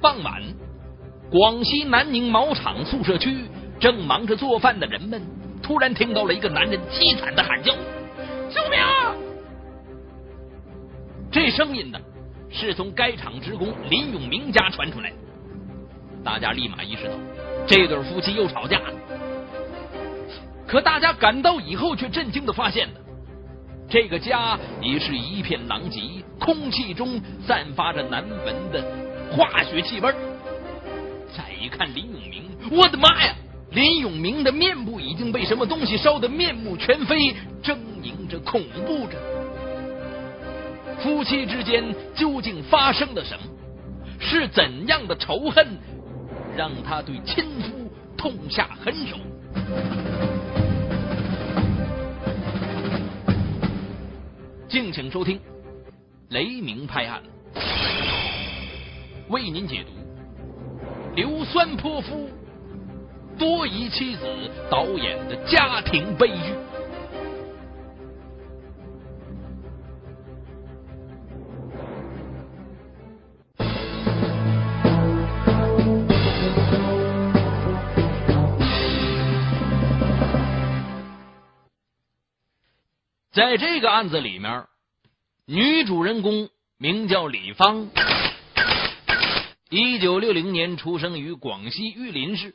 傍晚，广西南宁毛厂宿舍区正忙着做饭的人们，突然听到了一个男人凄惨的喊叫：“救命！”这声音呢，是从该厂职工林永明家传出来的。大家立马意识到，这对夫妻又吵架了。可大家赶到以后，却震惊的发现了，这个家也是一片狼藉，空气中散发着难闻的化学气味。再一看林永明，我的妈呀！林永明的面部已经被什么东西烧得面目全非，狰狞着，恐怖着。夫妻之间究竟发生了什么？是怎样的仇恨让他对亲夫痛下狠手？敬请收听《雷鸣拍案》，为您解读硫酸泼夫多疑妻子导演的家庭悲剧。在这个案子里面，女主人公名叫李芳，1960年出生于广西玉林市。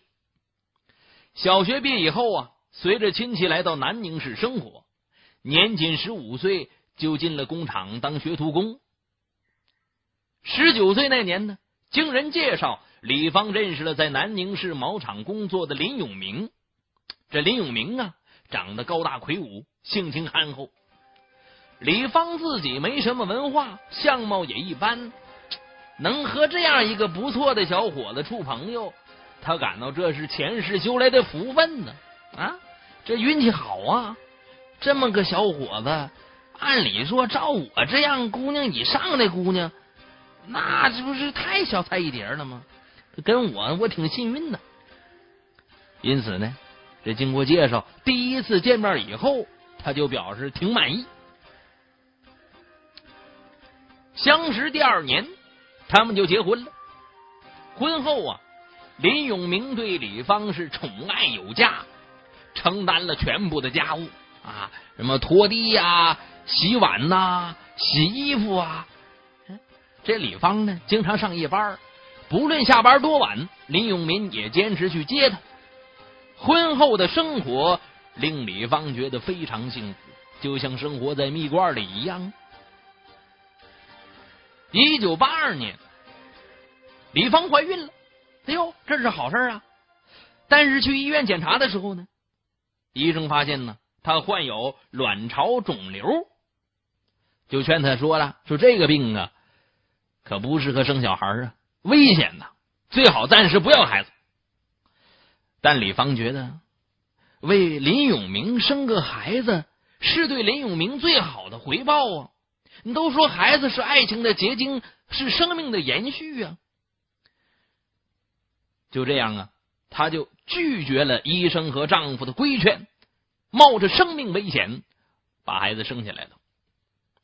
小学毕业以后啊，随着亲戚来到南宁市生活，年仅15岁就进了工厂当学徒工。19岁那年呢，经人介绍，李芳认识了在南宁市毛厂工作的林永明。这林永明啊，长得高大魁梧，性情憨厚。李芳自己没什么文化，相貌也一般，能和这样一个不错的小伙子处朋友，他感到这是前世修来的福分呢。啊，这运气好啊！这么个小伙子，按理说照我这样姑娘以上的姑娘，那这不是太小菜一碟了吗？跟我挺幸运的。因此呢，这经过介绍，第一次见面以后，他就表示挺满意。相识第2年，他们就结婚了。婚后啊，林永明对李芳是宠爱有加，承担了全部的家务啊，什么拖地啊、洗碗啊、洗衣服啊。这李芳呢，经常上夜班，不论下班多晚，林永明也坚持去接她。婚后的生活令李芳觉得非常幸福，就像生活在蜜罐里一样。1982年，李芳怀孕了。哎呦，这是好事啊！但是去医院检查的时候呢，医生发现呢，她患有卵巢肿瘤，就劝她说了，说这个病啊，可不适合生小孩啊，危险呐，最好暂时不要孩子。但李芳觉得，为林永明生个孩子是对林永明最好的回报啊！你都说孩子是爱情的结晶，是生命的延续啊！就这样啊，她就拒绝了医生和丈夫的规劝，冒着生命危险把孩子生下来了。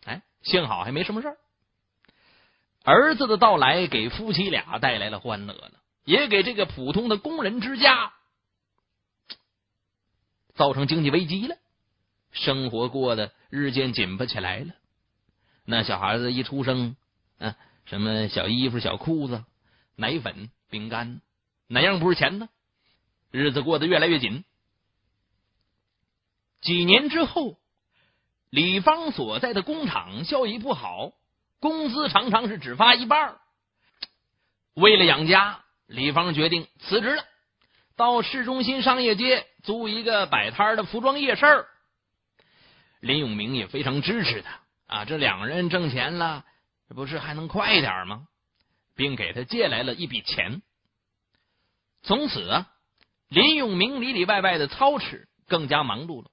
哎，幸好还没什么事儿。儿子的到来给夫妻俩带来了欢乐呢，也给这个普通的工人之家造成经济危机了，生活过得日渐紧迫起来了。那小孩子一出生啊，什么小衣服、小裤子、奶粉、饼干，哪样不是钱呢？日子过得越来越紧。几年之后，李芳所在的工厂效益不好，工资常常是只发一半。为了养家，李芳决定辞职了，到市中心商业街租一个摆摊的服装夜市。林永明也非常支持他啊，这两个人挣钱了，这不是还能快一点吗？并给他借来了一笔钱。从此啊，林永明里里外外的操持更加忙碌了，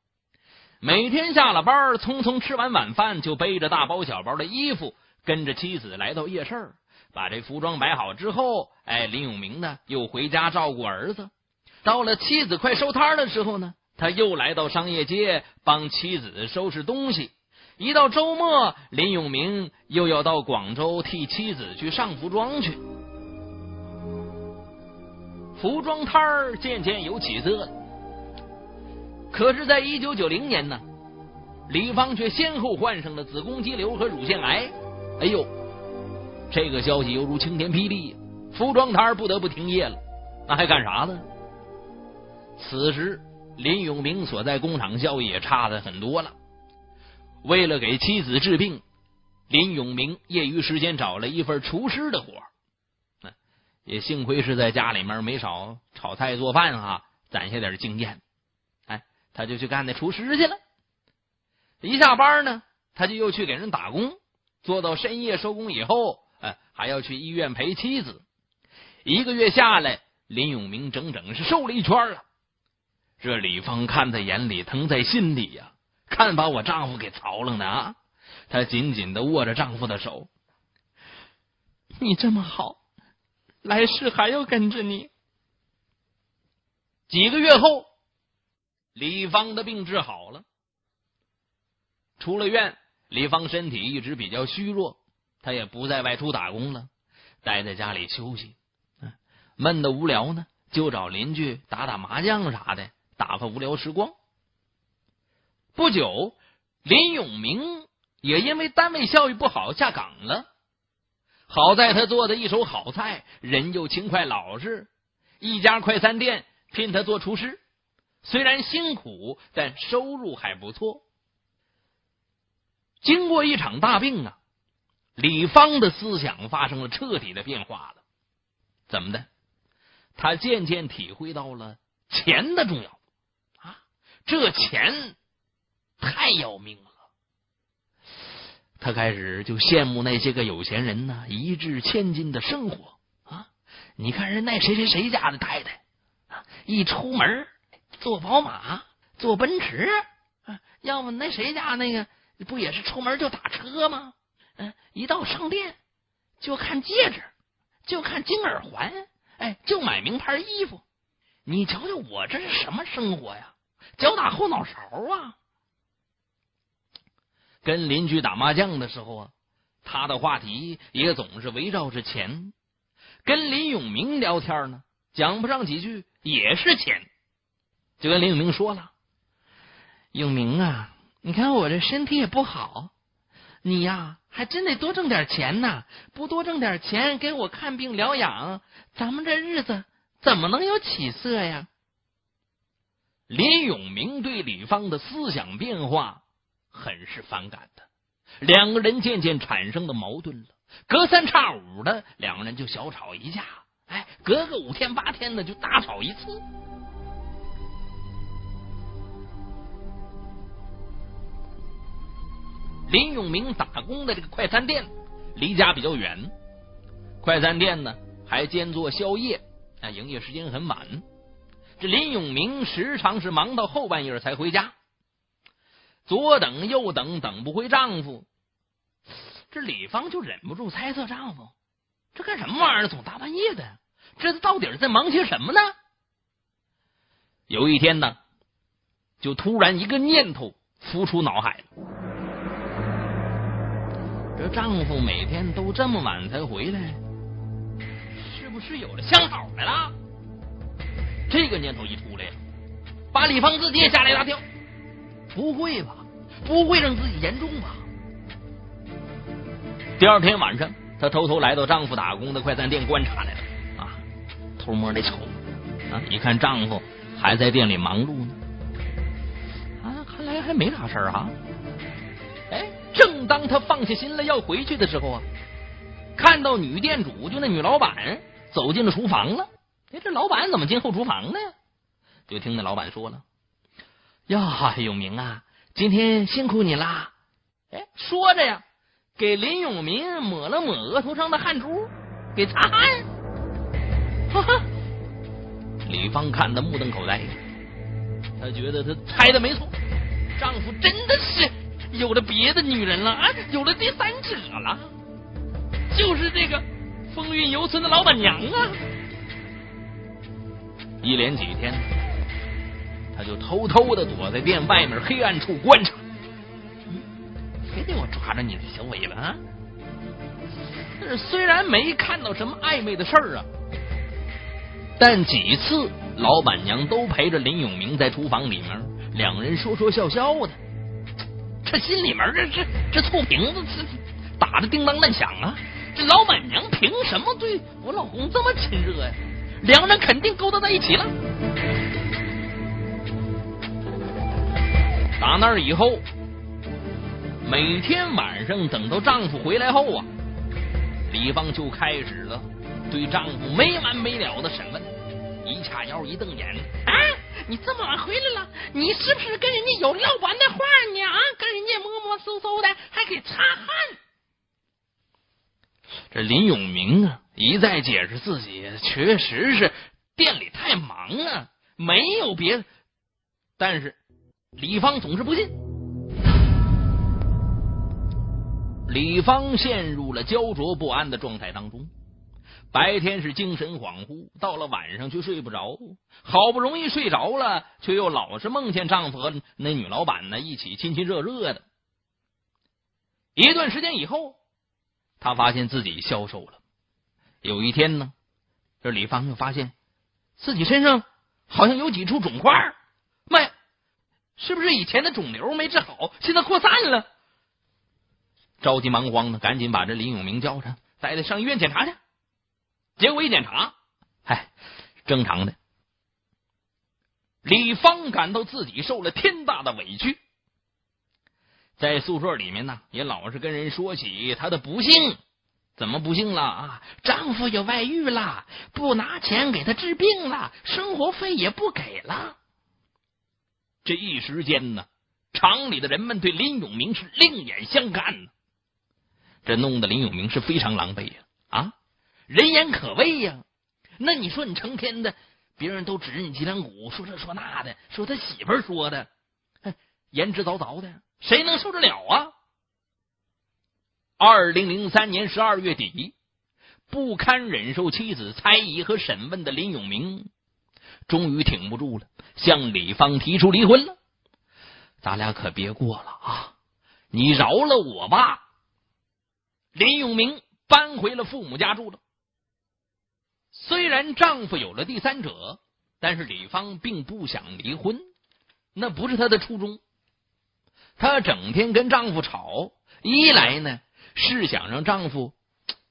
每天下了班，匆匆吃完晚饭，就背着大包小包的衣服，跟着妻子来到夜市，把这服装摆好之后，哎，林永明呢又回家照顾儿子。到了妻子快收摊的时候呢，他又来到商业街帮妻子收拾东西。一到周末，林永明又要到广州替妻子去上服装去。服装摊儿渐渐有起色了。可是，在1990年呢，李芳却先后患上了子宫肌瘤和乳腺癌。哎呦，这个消息犹如晴天霹雳，服装摊儿不得不停业了。那还干啥呢？此时，林永明所在工厂效益也差的很多了。为了给妻子治病，林永明业余时间找了一份厨师的活。也幸亏是在家里面没少炒菜做饭啊，攒下点经验。哎，他就去干那厨师去了。一下班呢，他就又去给人打工，做到深夜收工以后，还要去医院陪妻子。1个月下来，林永明整整是瘦了1圈了。这李芳看在眼里，疼在心里呀，看把我丈夫给操了呢啊！她紧紧的握着丈夫的手，你这么好，来世还要跟着你。几个月后，李芳的病治好了。出了院，李芳身体一直比较虚弱，她也不再外出打工了，待在家里休息。闷得无聊呢，就找邻居打麻将啥的，打发无聊时光。不久，林永明也因为单位效益不好下岗了。好在他做的一手好菜，人又勤快老实，一家快餐店聘他做厨师，虽然辛苦，但收入还不错。经过一场大病啊，李芳的思想发生了彻底的变化了。怎么的？他渐渐体会到了钱的重要啊！这钱太要命了。他开始就羡慕那些个有钱人呢，一掷千金的生活啊！你看人那谁谁谁家的太太啊，一出门坐宝马、坐奔驰啊，要么那谁家那个不也是出门就打车吗？一到商店就看戒指，就看金耳环，就买名牌衣服。你瞧瞧我这是什么生活呀？脚打后脑勺啊！跟邻居打麻将的时候啊，他的话题也总是围绕着钱。跟林永明聊天呢，讲不上几句也是钱。就跟林永明说了：“永明啊，你看我这身体也不好，你呀还真得多挣点钱呐！不多挣点钱给我看病疗养，咱们这日子怎么能有起色呀？”林永明对李芳的思想变化很是反感的，两个人渐渐产生的矛盾了，隔三差五的两个人就小吵一架，隔个5天8天的就大吵一次。林永明打工的这个快餐店离家比较远，快餐店呢还兼做宵夜，营业时间很晚。这林永明时常是忙到后半夜才回家，左等右等，等不回丈夫。这李芳就忍不住猜测丈夫这干什么玩意儿，总大半夜的，这到底在忙些什么呢？有一天呢，就突然一个念头浮出脑海了，这丈夫每天都这么晚才回来，是不是有了相好来了？这个念头一出来，把李芳自己也吓了一大跳。不会吧，不会让自己严重吧？第2天晚上，她偷偷来到丈夫打工的快餐店观察来了啊，偷摸的瞅啊，一看丈夫还在店里忙碌呢，看来还没啥事儿啊。正当她放下心来要回去的时候啊，看到女店主就那女老板走进了厨房了。这老板怎么进后厨房呢？就听那老板说了：“呀，永明啊，今天辛苦你啦！”说着呀，给林永明抹了抹额头上的汗珠，给擦汗。哈哈，李芳看得目瞪口呆，她觉得她猜的没错，丈夫真的是有了别的女人了啊，有了第3者了，就是这个风韵犹存的老板娘啊！一连几天。他就偷偷的躲在店外面黑暗处观察，非得我抓着你的小尾巴啊！但是虽然没看到什么暧昧的事儿啊，但几次老板娘都陪着林永明在厨房里面，两人说说笑笑的，这心里面这醋瓶子打着叮当乱响啊！这老板娘凭什么对我老公这么亲热呀？两人肯定勾搭在一起了。打那以后，每天晚上等到丈夫回来后啊，李芳就开始了对丈夫没完没了的审问，一掐腰一瞪眼啊！你这么晚回来了，你是不是跟人家有撂完的话呢？啊，跟人家摸摸搜搜的，还给擦汗。这林永明啊，一再解释自己确实是店里太忙啊，没有别的。但是李芳总是不信。李芳陷入了焦灼不安的状态当中，白天是精神恍惚，到了晚上却睡不着，好不容易睡着了，却又老是梦见丈夫和那女老板呢一起亲亲热热的。一段时间以后，他发现自己消瘦了。有一天呢，这李芳又发现自己身上好像有几处肿块，妈呀，是不是以前的肿瘤没治好，现在扩散了？着急忙慌的，赶紧把这林永明叫上，带他上医院检查去。结果一检查，哎，正常的。李芳感到自己受了天大的委屈。在宿舍里面呢，也老是跟人说起她的不幸，怎么不幸了啊？丈夫有外遇了，不拿钱给她治病了，生活费也不给了。这一时间呢，厂里的人们对林永明是另眼相看呢，这弄得林永明是非常狼狈呀，啊，人言可畏呀。那你说你成天的，别人都指着你脊梁骨，说这说那的，说他媳妇儿说的，言之凿凿的。谁能受得了啊？2003年12月底，不堪忍受妻子猜疑和审问的林永明，终于挺不住了，向李芳提出离婚了。咱俩可别过了啊！你饶了我吧。林永明搬回了父母家住了。虽然丈夫有了第三者，但是李芳并不想离婚，那不是她的初衷。她整天跟丈夫吵，一来呢是想让丈夫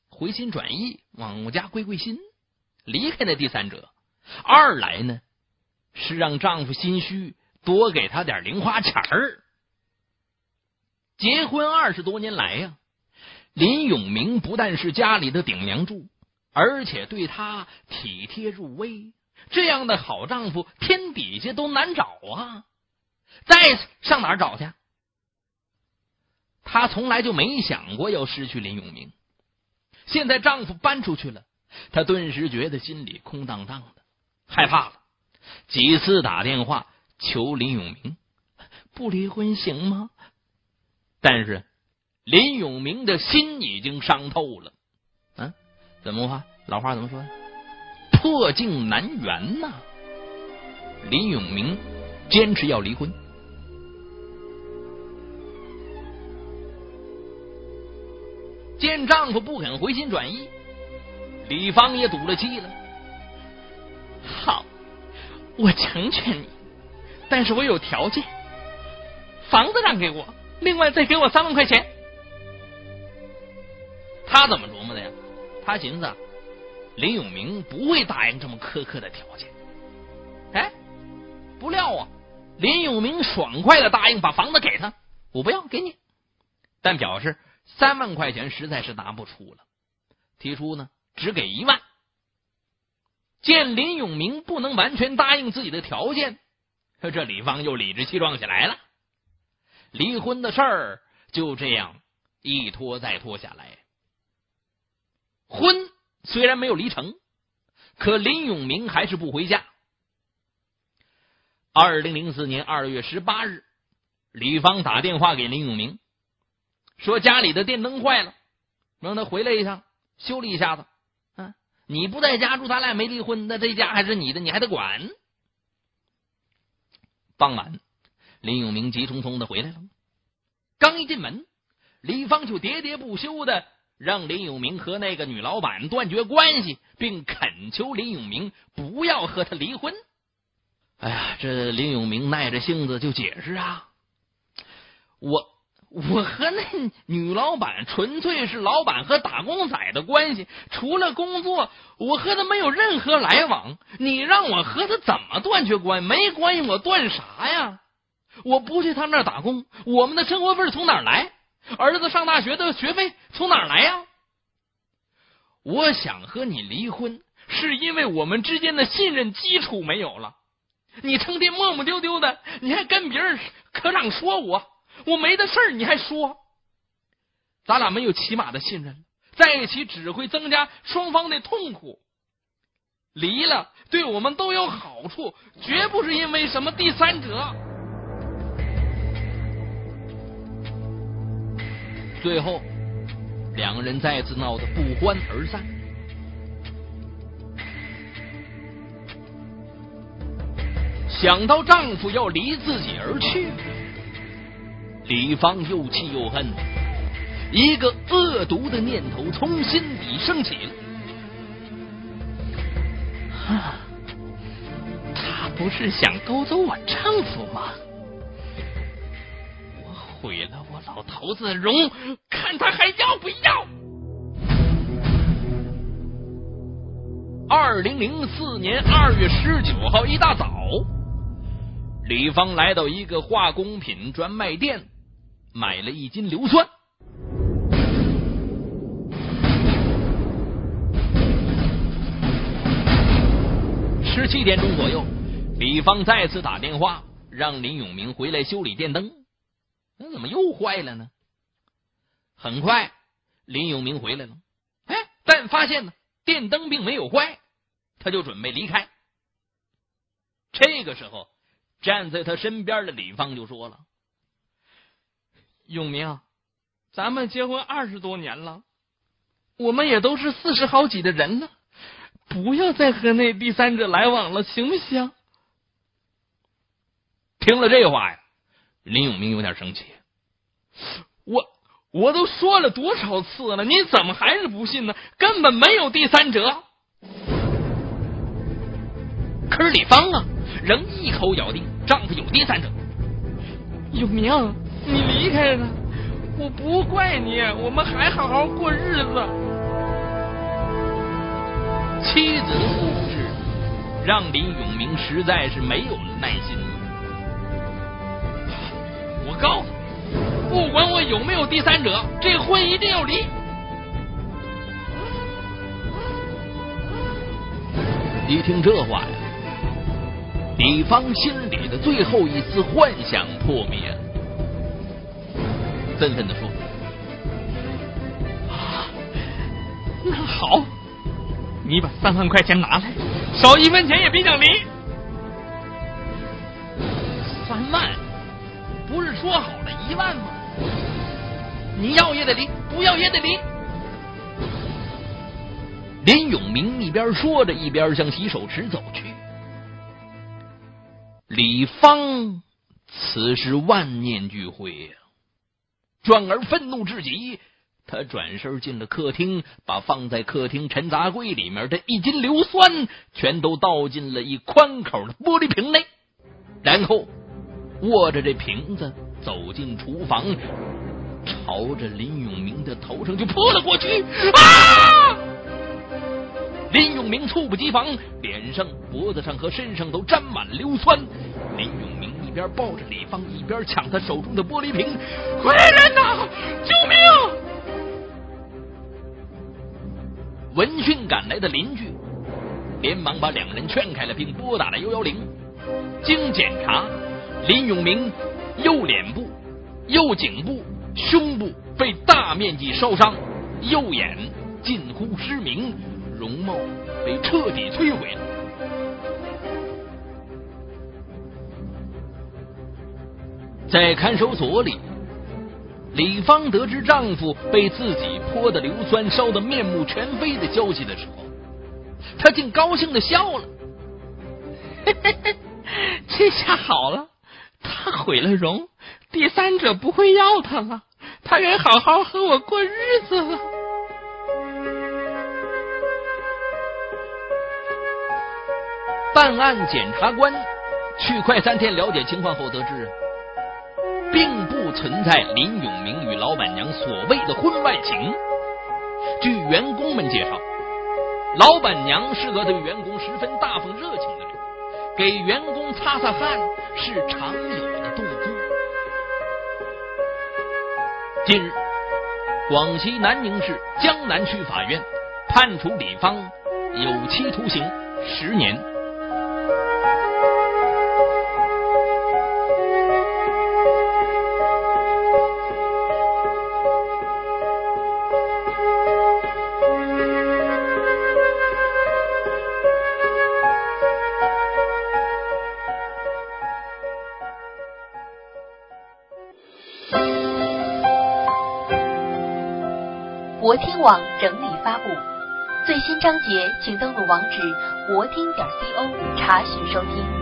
回心转意，往我家归归心，离开那第三者；二来呢是让丈夫心虚，多给他点零花钱儿。结婚20多年来呀，林永明不但是家里的顶梁柱，而且对她体贴入微，这样的好丈夫天底下都难找啊！再上哪儿找去？她从来就没想过要失去林永明。现在丈夫搬出去了，她顿时觉得心里空荡荡的，害怕了。几次打电话求林永明不离婚行吗？但是林永明的心已经伤透了。啊，怎么话？老话怎么说？破镜难圆呐。林永明坚持要离婚。见丈夫不肯回心转意，李芳也赌了气了。好，我成全你，但是我有条件，房子让给我，另外再给我3万块钱。他怎么琢磨的呀？他寻思啊，林永明不会答应这么苛刻的条件。哎，不料啊，林永明爽快的答应把房子给他，我不要，给你，但表示3万块钱实在是拿不出了，提出呢只给1万。见林永明不能完全答应自己的条件，这李芳又理直气壮起来了。离婚的事儿就这样一拖再拖下来，婚虽然没有离成，可林永明还是不回家。2004年2月18日，李芳打电话给林永明，说家里的电灯坏了，让他回来一趟修理一下子。啊，你不在家住，咱俩没离婚，那这家还是你的，你还得管。傍晚，林永明急匆匆的回来了，刚一进门，李芳就喋喋不休的让林永明和那个女老板断绝关系，并恳求林永明不要和他离婚。哎呀，这林永明耐着性子就解释啊，我和那女老板纯粹是老板和打工仔的关系，除了工作，我和她没有任何来往。你让我和她怎么断绝关系？没关系，我断啥呀？我不去他们那儿打工，我们的生活费从哪儿来？儿子上大学的学费从哪儿来呀？我想和你离婚，是因为我们之间的信任基础没有了。你成天磨磨丢丢的，你还跟别人科长说我没的事儿，你还说，咱俩没有起码的信任，在一起只会增加双方的痛苦。离了对我们都有好处，绝不是因为什么第三者。最后，两个人再次闹得不欢而散。想到丈夫要离自己而去，李芳又气又恨，一个恶毒的念头从心底升起了。他不是想勾走我丈夫吗？我毁了我老头子的容，看他还要不要。2004年2月19号一大早，李芳来到一个化工品专卖店，买了一斤硫酸。17点钟左右，李芳再次打电话让林永明回来修理电灯。那怎么又坏了呢？很快，林永明回来了，但发现呢电灯并没有坏，他就准备离开。这个时候，站在他身边的李芳就说了：“永明，咱们结婚20多年了，我们也都是40好几的人了，不要再和那第三者来往了，行不行？”听了这话呀，林永明有点生气：“我都说了多少次了，你怎么还是不信呢？根本没有第三者。”可是李芳啊，仍一口咬定丈夫有第三者。永明，你离开了，我不怪你，我们还好好过日子。妻子的固执让林永明实在是没有耐心。我告诉你，不管我有没有第三者，这婚一定要离。一听这话呀，李芳心里的最后一丝幻想破灭了，愤愤地说：“那好，你把3万块钱拿来，少1分钱也别想离。”3万，不是说好了1万吗？你要也得离，不要也得离。林永明一边说着，一边向洗手池走去。李芳此时万念俱灰，转而愤怒至极。他转身进了客厅，把放在客厅陈杂柜里面的1斤硫酸全都倒进了一宽口的玻璃瓶内，然后握着这瓶子走进厨房，朝着林永明的头上就扑了过去。林永明猝不及防，脸上、脖子上和身上都沾满硫酸。林永明一边抱着李芳，一边抢他手中的玻璃瓶：“快来人呐！救命！”闻讯赶来的邻居连忙把两人劝开了，并拨打了110。经检查，林永明右脸部、右颈部、胸部被大面积烧伤，右眼近乎失明，容貌被彻底摧毁了。在看守所里，李芳得知丈夫被自己泼的硫酸烧得面目全非的消息的时候，她竟高兴地笑了：“这下好了，他毁了容，第三者不会要他了，他该好好和我过日子了。”办案检察官去快三天了解情况后得知，并不存在林永明与老板娘所谓的婚外情。据员工们介绍，老板娘是个对员工十分大方热情的人，给员工擦擦汗是常有的动作。近日，广西南宁市江南区法院判处李芳有期徒刑10年。博听网整理发布，最新章节请登录网址博听.co 查询收听。